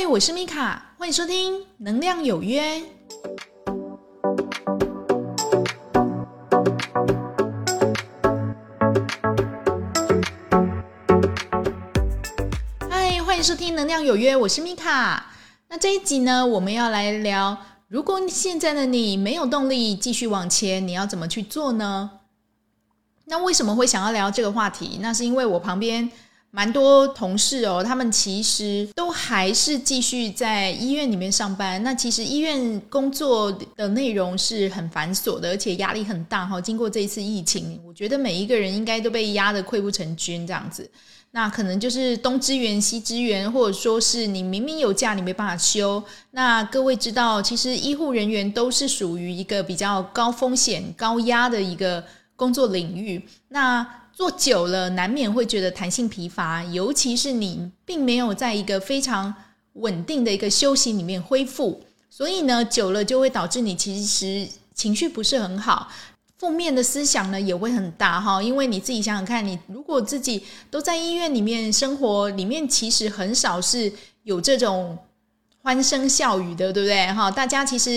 嗨，我是米卡，欢迎收听能量有约。嗨，欢迎收听能量有约，我是米卡。那这一集呢，我们要来聊，如果现在的你没有动力继续往前，你要怎么去做呢？那为什么会想要聊这个话题？那是因为我旁边蛮多同事哦，他们其实都还是继续在医院里面上班。那其实医院工作的内容是很繁琐的，而且压力很大哦。经过这一次疫情，我觉得每一个人应该都被压得溃不成军这样子。那可能就是东支援西支援，或者说是你明明有假你没办法休。那各位知道，其实医护人员都是属于一个比较高风险高压的一个工作领域，那做久了难免会觉得弹性疲乏，尤其是你并没有在一个非常稳定的一个休息里面恢复，所以呢，久了就会导致你其实情绪不是很好，负面的思想呢也会很大哈。因为你自己想想看，你如果自己都在医院里面生活，里面其实很少是有这种欢声笑语的，对不对？大家其实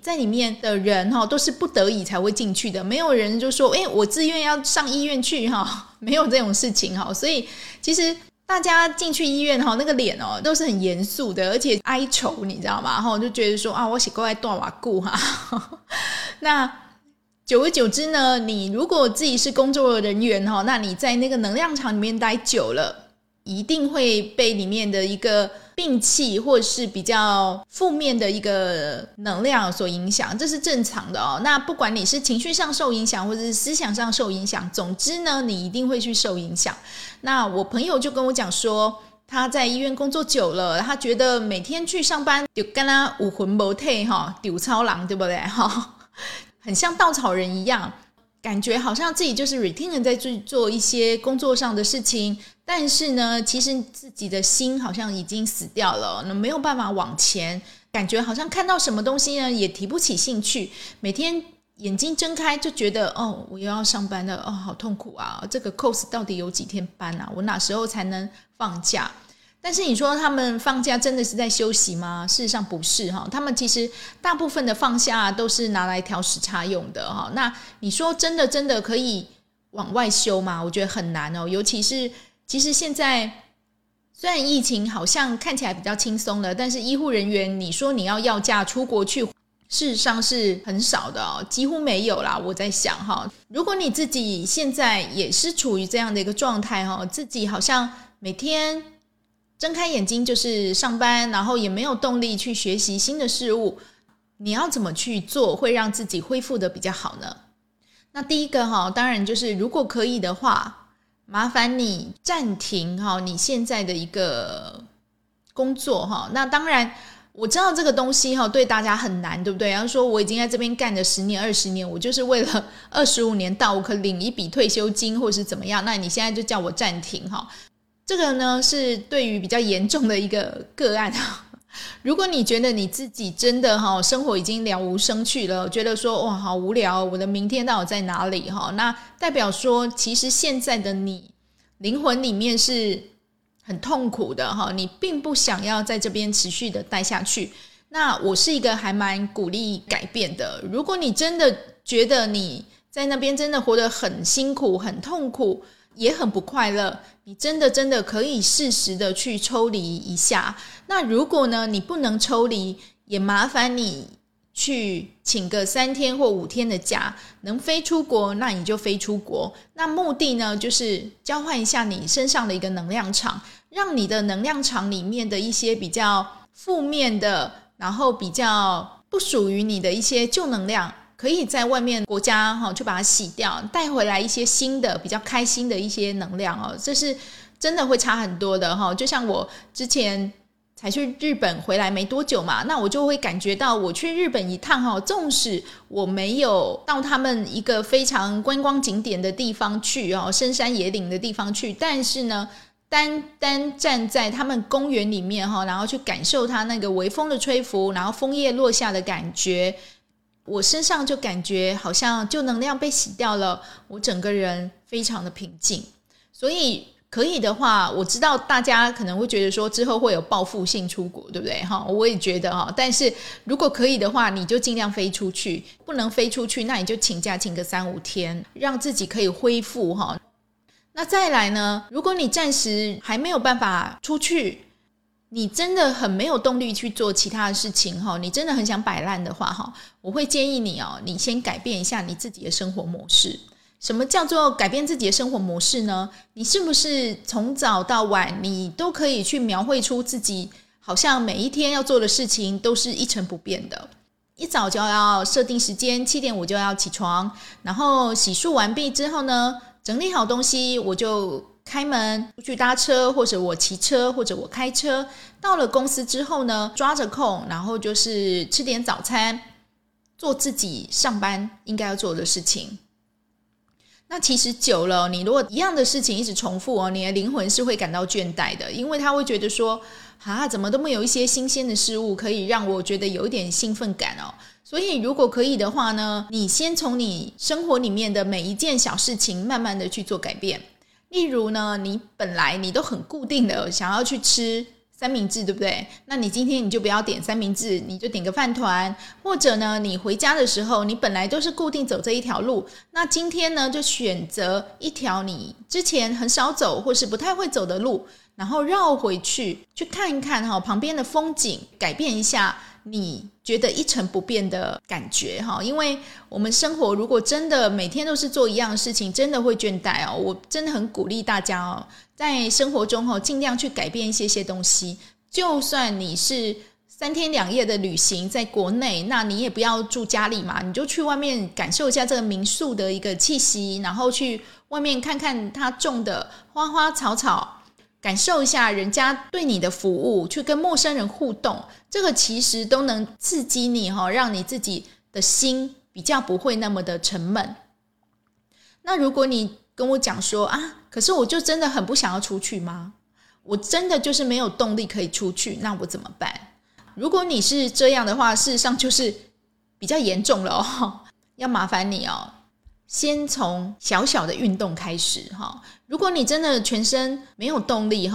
在里面的人都是不得已才会进去的，没有人就说我自愿要上医院去，没有这种事情。所以其实大家进去医院那个脸都是很严肃的，而且哀愁，你知道吗？就觉得说啊，我是在大多久啊。那久而久之呢，你如果自己是工作人员，那你在那个能量场里面待久了，一定会被里面的一个病气或是比较负面的一个能量所影响，这是正常的哦。那不管你是情绪上受影响或者是思想上受影响，总之呢，你一定会去受影响。那我朋友就跟我讲说，他在医院工作久了，他觉得每天去上班就跟他有魂没体，丢超人，对不对？很像稻草人一样，感觉好像自己就是 routine 在做一些工作上的事情，但是呢，其实自己的心好像已经死掉了，没有办法往前，感觉好像看到什么东西呢也提不起兴趣，每天眼睛睁开就觉得哦，我又要上班了，哦，好痛苦啊，这个 course 到底有几天班啊，我哪时候才能放假？但是你说他们放假真的是在休息吗？事实上不是，他们其实大部分的放假都是拿来调时差用的。那你说真的可以往外休吗？我觉得很难哦。尤其是其实现在虽然疫情好像看起来比较轻松了，但是医护人员你说你要药价出国去，事实上是很少的哦，几乎没有啦。我在想如果你自己现在也是处于这样的一个状态，自己好像每天睁开眼睛就是上班，然后也没有动力去学习新的事物，你要怎么去做会让自己恢复的比较好呢？那第一个当然就是如果可以的话，麻烦你暂停你现在的一个工作。那当然我知道这个东西对大家很难，对不对？要说我已经在这边干了10年20年，我就是为了25年到我可领一笔退休金或是怎么样，那你现在就叫我暂停，这个呢是对于比较严重的一个个案。如果你觉得你自己真的生活已经了无生趣了，觉得说哇好无聊，我的明天到底在哪里，那代表说其实现在的你灵魂里面是很痛苦的，你并不想要在这边持续的待下去。那我是一个还蛮鼓励改变的，如果你真的觉得你在那边真的活得很辛苦很痛苦也很不快乐，你真的可以适时的去抽离一下。那如果呢你不能抽离，也麻烦你去请个3天或5天的假，能飞出国那你就飞出国。那目的呢就是交换一下你身上的一个能量场，让你的能量场里面的一些比较负面的，然后比较不属于你的一些旧能量，可以在外面国家去把它洗掉，带回来一些新的比较开心的一些能量哦，这是真的会差很多的哈。就像我之前才去日本回来没多久嘛，那我就会感觉到我去日本一趟纵使我没有到他们一个非常观光景点的地方去深山野岭的地方去，但是呢单单站在他们公园里面然后去感受它那个微风的吹拂，然后枫叶落下的感觉，我身上就感觉好像旧能量被洗掉了，我整个人非常的平静。所以可以的话，我知道大家可能会觉得说之后会有报复性出国，对不对？我也觉得哈，但是如果可以的话，你就尽量飞出去，不能飞出去，那你就请假请个3-5天，让自己可以恢复哈。那再来呢，如果你暂时还没有办法出去，你真的很没有动力去做其他的事情，你真的很想摆烂的话，我会建议你哦，你先改变一下你自己的生活模式。什么叫做改变自己的生活模式呢？你是不是从早到晚你都可以去描绘出自己好像每一天要做的事情都是一成不变的？一早就要设定时间，7点我就要起床，然后洗漱完毕之后呢，整理好东西，我就开门出去搭车，或者我骑车，或者我开车。到了公司之后呢，抓着空，然后就是吃点早餐，做自己上班应该要做的事情。那其实久了，你如果一样的事情一直重复哦，你的灵魂是会感到倦怠的，因为他会觉得说怎么都没有一些新鲜的事物可以让我觉得有一点兴奋感哦。所以如果可以的话呢，你先从你生活里面的每一件小事情慢慢的去做改变。例如呢，你本来你都很固定的想要去吃三明治，对不对？那你今天你就不要点三明治，你就点个饭团。或者呢，你回家的时候你本来都是固定走这一条路，那今天呢就选择一条你之前很少走或是不太会走的路，然后绕回去去看一看旁边的风景，改变一下你觉得一成不变的感觉。因为我们生活如果真的每天都是做一样的事情，真的会倦怠哦。我真的很鼓励大家哦，在生活中尽量去改变一些东西。就算你是3天2夜的旅行在国内，那你也不要住家里嘛，你就去外面感受一下这个民宿的一个气息，然后去外面看看它种的花花草草，感受一下人家对你的服务，去跟陌生人互动，这个其实都能刺激你，让你自己的心比较不会那么的沉闷。那如果你跟我讲说可是我就真的很不想要出去吗？我真的就是没有动力可以出去，那我怎么办？如果你是这样的话，事实上就是比较严重了哦，要麻烦你哦，先从小小的运动开始。如果你真的全身没有动力，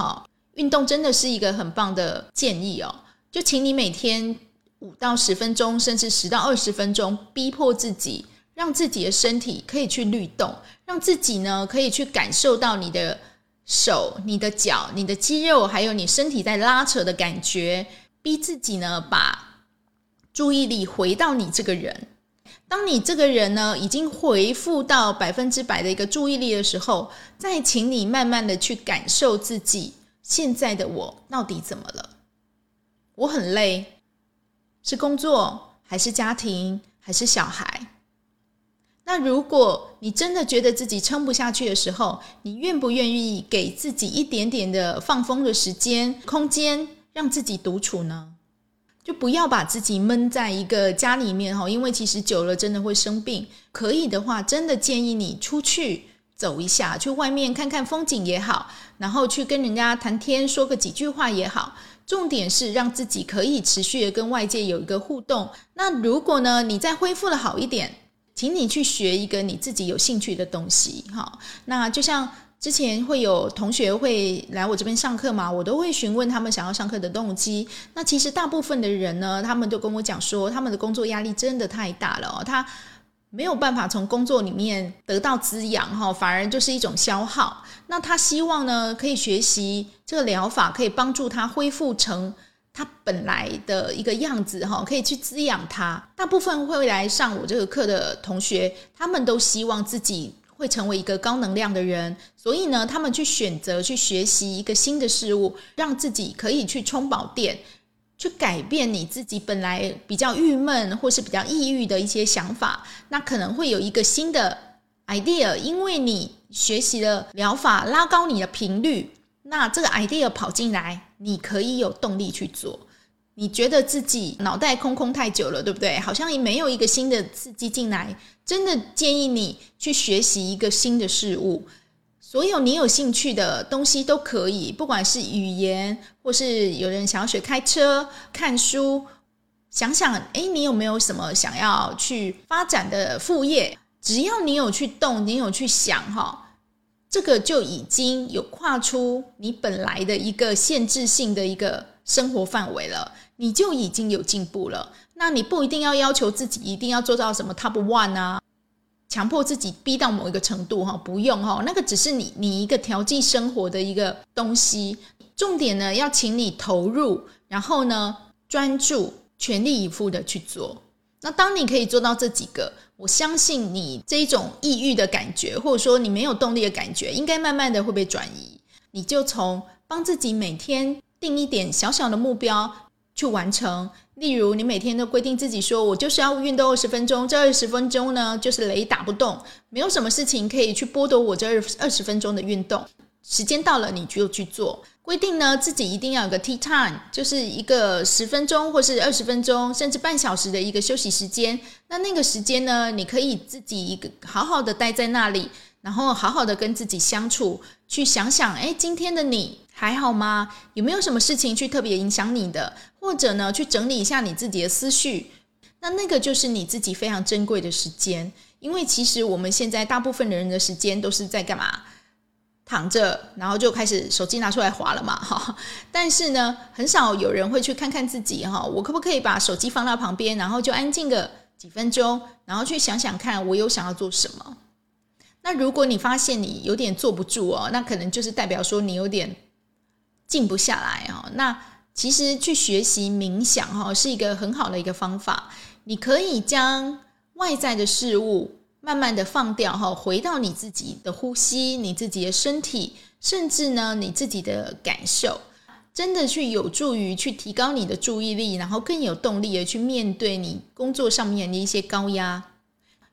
运动真的是一个很棒的建议哦。就请你每天5到10分钟，甚至10到20分钟，逼迫自己，让自己的身体可以去律动，让自己呢可以去感受到你的手、你的脚、你的肌肉，还有你身体在拉扯的感觉。逼自己呢把注意力回到你这个人。当你这个人呢已经回复到100%的一个注意力的时候，再请你慢慢的去感受自己现在的我到底怎么了。我很累，是工作还是家庭还是小孩？那如果你真的觉得自己撑不下去的时候，你愿不愿意给自己一点点的放风的时间、空间，让自己独处呢？就不要把自己闷在一个家里面，因为其实久了真的会生病。可以的话，真的建议你出去走一下，去外面看看风景也好，然后去跟人家谈天，说个几句话也好。重点是让自己可以持续的跟外界有一个互动。那如果呢，你再恢复了好一点，请你去学一个你自己有兴趣的东西。那就像之前会有同学会来我这边上课嘛，我都会询问他们想要上课的动机。那其实大部分的人呢，他们都跟我讲说他们的工作压力真的太大了，他没有办法从工作里面得到滋养，反而就是一种消耗。那他希望呢可以学习这个疗法，可以帮助他恢复成他本来的一个样子，可以去滋养他。大部分会来上我这个课的同学，他们都希望自己会成为一个高能量的人，所以呢他们去选择去学习一个新的事物，让自己可以去充饱电，去改变你自己本来比较郁闷或是比较抑郁的一些想法。那可能会有一个新的 idea， 因为你学习了疗法，拉高你的频率，那这个 idea 跑进来，你可以有动力去做。你觉得自己脑袋空空太久了，对不对？好像也没有一个新的刺激进来，真的建议你去学习一个新的事物。所有你有兴趣的东西都可以，不管是语言，或是有人想要学开车、看书，想想你有没有什么想要去发展的副业？只要你有去动，你有去想，这个就已经有跨出你本来的一个限制性的一个生活范围了，你就已经有进步了。那你不一定要要求自己一定要做到什么 top one 啊，强迫自己逼到某一个程度，不用，那个只是 你一个调剂生活的一个东西。重点呢，要请你投入，然后呢专注，全力以赴的去做。那当你可以做到这几个，我相信你这种抑郁的感觉，或者说你没有动力的感觉，应该慢慢的会被转移。你就从帮自己每天定一点小小的目标去完成，例如你每天都规定自己说，我就是要运动20分钟，这20分钟呢就是雷打不动，没有什么事情可以去剥夺我这20分钟的运动，时间到了你就去做。规定呢自己一定要有个 tea time， 就是一个10分钟或是20分钟甚至半小时的一个休息时间，那个时间呢你可以自己一个好好的待在那里，然后好好的跟自己相处，去想想今天的你还好吗？有没有什么事情去特别影响你的？或者呢去整理一下你自己的思绪，那个就是你自己非常珍贵的时间。因为其实我们现在大部分人的时间都是在干嘛？躺着，然后就开始手机拿出来滑了嘛。但是呢很少有人会去看看自己，我可不可以把手机放到旁边，然后就安静个几分钟，然后去想想看我有想要做什么。那如果你发现你有点坐不住哦，那可能就是代表说你有点静不下来。那其实去学习冥想是一个很好的一个方法，你可以将外在的事物慢慢的放掉，回到你自己的呼吸，你自己的身体，甚至呢你自己的感受，真的去有助于去提高你的注意力，然后更有动力的去面对你工作上面的一些高压。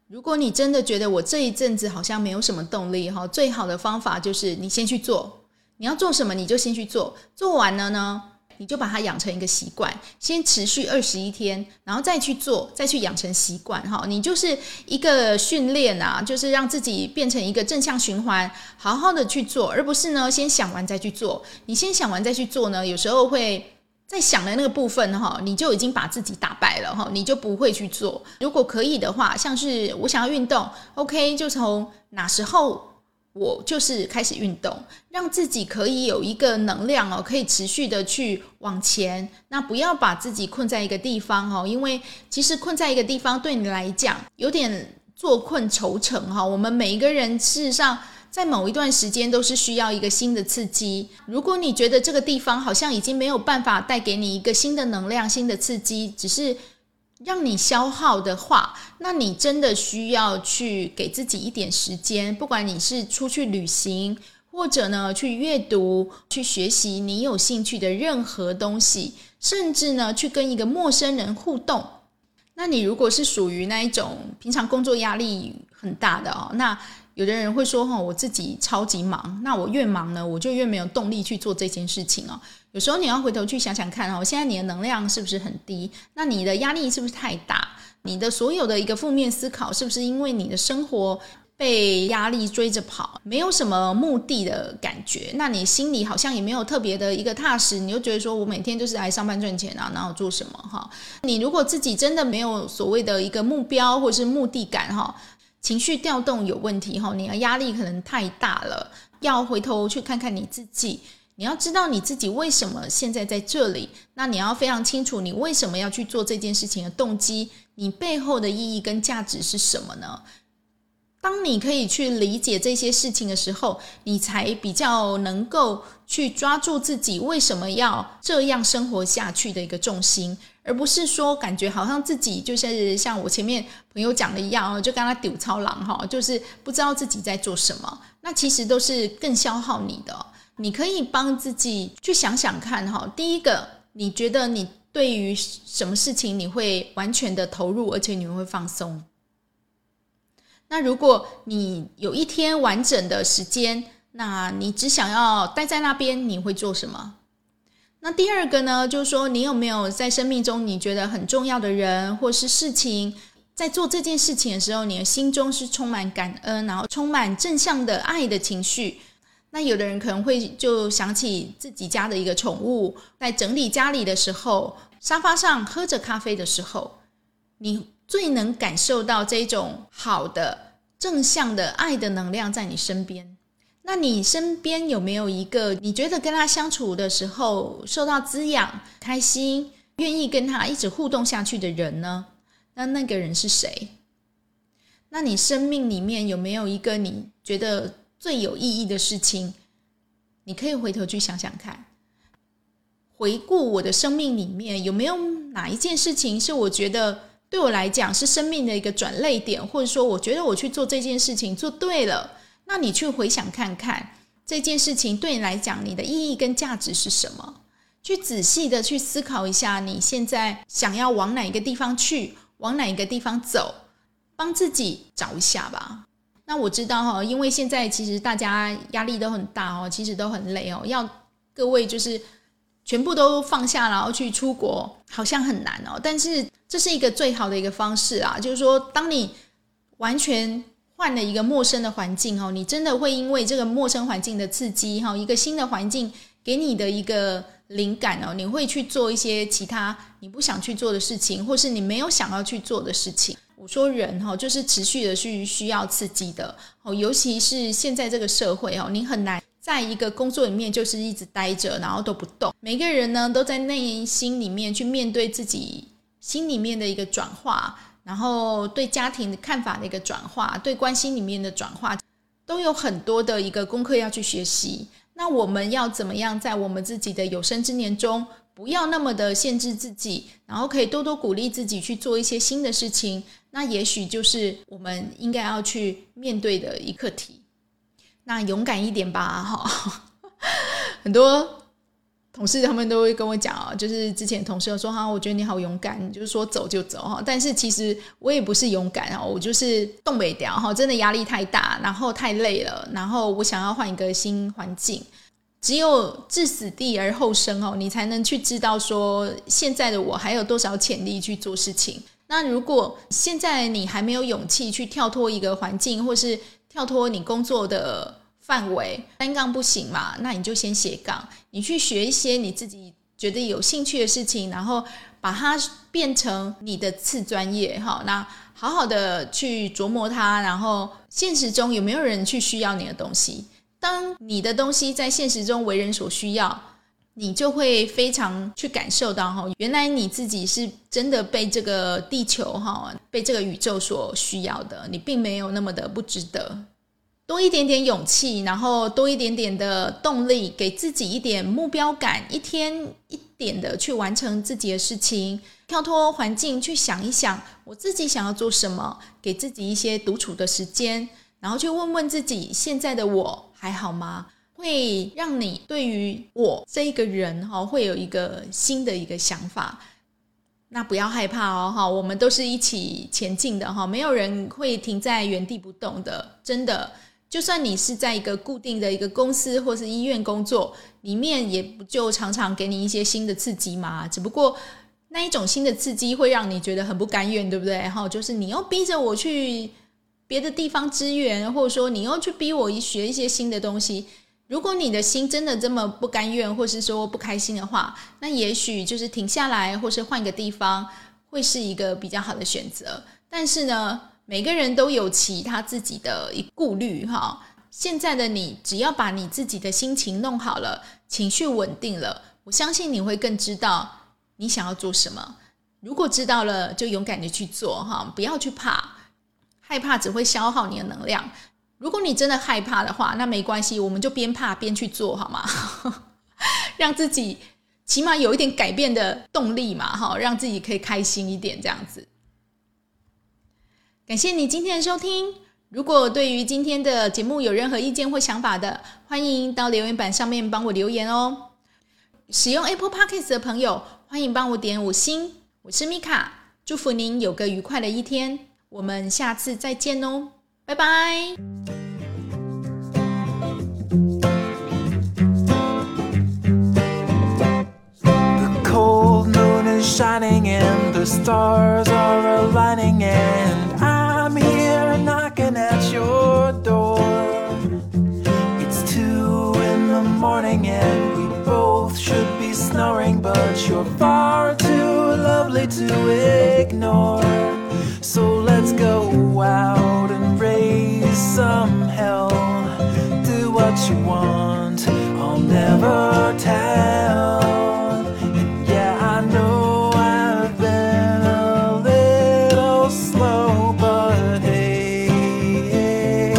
如果你真的觉得我这一阵子好像没有什么动力，最好的方法就是你先去做，你要做什么你就先去做，做完了呢你就把它养成一个习惯，先持续21天，然后再去做，再去养成习惯。你就是一个训练啊，就是让自己变成一个正向循环，好好的去做，而不是呢先想完再去做。你先想完再去做呢，有时候会在想的那个部分你就已经把自己打败了，你就不会去做。如果可以的话，像是我想要运动 OK， 就从哪时候我就是开始运动，让自己可以有一个能量可以持续的去往前。那不要把自己困在一个地方因为其实困在一个地方对你来讲有点坐困愁城我们每一个人事实上在某一段时间都是需要一个新的刺激。如果你觉得这个地方好像已经没有办法带给你一个新的能量、新的刺激，只是让你消耗的话，那你真的需要去给自己一点时间，不管你是出去旅行，或者呢去阅读，去学习你有兴趣的任何东西，甚至呢去跟一个陌生人互动。那你如果是属于那一种平常工作压力很大的那有的人会说我自己超级忙，那我越忙呢我就越没有动力去做这件事情有时候你要回头去想想看现在你的能量是不是很低，那你的压力是不是太大，你的所有的一个负面思考是不是因为你的生活被压力追着跑，没有什么目的的感觉，那你心里好像也没有特别的一个踏实，你就觉得说我每天就是来上班赚钱啊，哪有做什么你如果自己真的没有所谓的一个目标或是目的感情绪调动有问题你的压力可能太大了，要回头去看看你自己，你要知道你自己为什么现在在这里，那你要非常清楚你为什么要去做这件事情的动机，你背后的意义跟价值是什么呢？当你可以去理解这些事情的时候，你才比较能够去抓住自己为什么要这样生活下去的一个重心，而不是说感觉好像自己就是像我前面朋友讲的一样就跟他丢超狼，就是不知道自己在做什么，那其实都是更消耗你的。你可以帮自己去想想看第一个，你觉得你对于什么事情你会完全的投入，而且你会放松。那如果你有一天完整的时间，那你只想要待在那边，你会做什么？那第二个呢，就是说你有没有在生命中你觉得很重要的人或是事情，在做这件事情的时候，你的心中是充满感恩，然后充满正向的爱的情绪。那有的人可能会就想起自己家的一个宠物，在整理家里的时候，沙发上喝着咖啡的时候，你最能感受到这种好的正向的爱的能量在你身边。那你身边有没有一个你觉得跟他相处的时候受到滋养、开心、愿意跟他一直互动下去的人呢？那个人是谁？那你生命里面有没有一个你觉得最有意义的事情？你可以回头去想想看，回顾我的生命里面有没有哪一件事情是我觉得对我来讲是生命的一个转捩点，或者说我觉得我去做这件事情做对了。那你去回想看看这件事情对你来讲你的意义跟价值是什么，去仔细的去思考一下你现在想要往哪一个地方去，往哪一个地方走，帮自己找一下吧。那我知道因为现在其实大家压力都很大，其实都很累，要各位就是全部都放下然后去出国好像很难，但是这是一个最好的一个方式啊，就是说当你完全换了一个陌生的环境，你真的会因为这个陌生环境的刺激，一个新的环境给你的一个灵感，你会去做一些其他你不想去做的事情，或是你没有想要去做的事情。我说人就是持续的去需要刺激的，尤其是现在这个社会，你很难在一个工作里面就是一直待着然后都不动。每个人呢都在内心里面去面对自己心里面的一个转化，然后对家庭的看法的一个转化，对关系里面的转化，都有很多的一个功课要去学习。那我们要怎么样在我们自己的有生之年中不要那么的限制自己，然后可以多多鼓励自己去做一些新的事情，那也许就是我们应该要去面对的一课题。那勇敢一点吧。很多同事他们都会跟我讲，就是之前同事说我觉得你好勇敢，你就是说走就走，但是其实我也不是勇敢，我就是动不了，真的压力太大，然后太累了，然后我想要换一个新环境。只有置死地而后生，你才能去知道说现在的我还有多少潜力去做事情。那如果现在你还没有勇气去跳脱一个环境，或是跳脱你工作的范围，单杠不行嘛，那你就先斜杠，你去学一些你自己觉得有兴趣的事情，然后把它变成你的次专业，那好好的去琢磨它，然后现实中有没有人去需要你的东西，当你的东西在现实中为人所需要，你就会非常去感受到原来你自己是真的被这个地球被这个宇宙所需要的，你并没有那么的不值得。多一点点勇气，然后多一点点的动力，给自己一点目标感，一天一点的去完成自己的事情，跳脱环境去想一想我自己想要做什么，给自己一些独处的时间，然后去问问自己现在的我还好吗，会让你对于我这一个人会有一个新的一个想法。那不要害怕我们都是一起前进的，没有人会停在原地不动的，真的。就算你是在一个固定的一个公司或是医院工作里面，也不就常常给你一些新的刺激嘛，只不过那一种新的刺激会让你觉得很不甘愿，对不对？就是你又逼着我去别的地方支援，或者说你又去逼我学一些新的东西。如果你的心真的这么不甘愿，或是说不开心的话，那也许就是停下来或是换个地方会是一个比较好的选择。但是呢，每个人都有其他自己的顾虑，现在的你只要把你自己的心情弄好了，情绪稳定了，我相信你会更知道你想要做什么。如果知道了就勇敢的去做，不要去怕，害怕只会消耗你的能量。如果你真的害怕的话，那没关系，我们就边怕边去做好吗？让自己起码有一点改变的动力嘛，让自己可以开心一点，这样子。感谢你今天的收听，如果对于今天的节目有任何意见或想法的，欢迎到留言板上面帮我留言哦。使用 Apple Podcast 的朋友，欢迎帮我点5星。我是米卡，祝福您有个愉快的一天，我们下次再见哦，拜拜。The cold moon is shining and the stars are aligning and I'm here knocking at your door. It's 2 a.m. and we both should be snoring, but you're far too lovely to ignore. So let's go out and raise some hell. Do what you want, I'll never tell. And yeah, I know I've been a little slow, but hey, hey,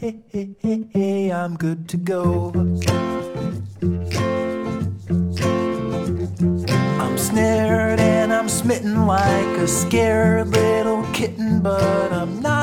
hey, hey, hey, hey, I'm good to go. I'm snared and I'm smitten like a scared little kitten, but I'm not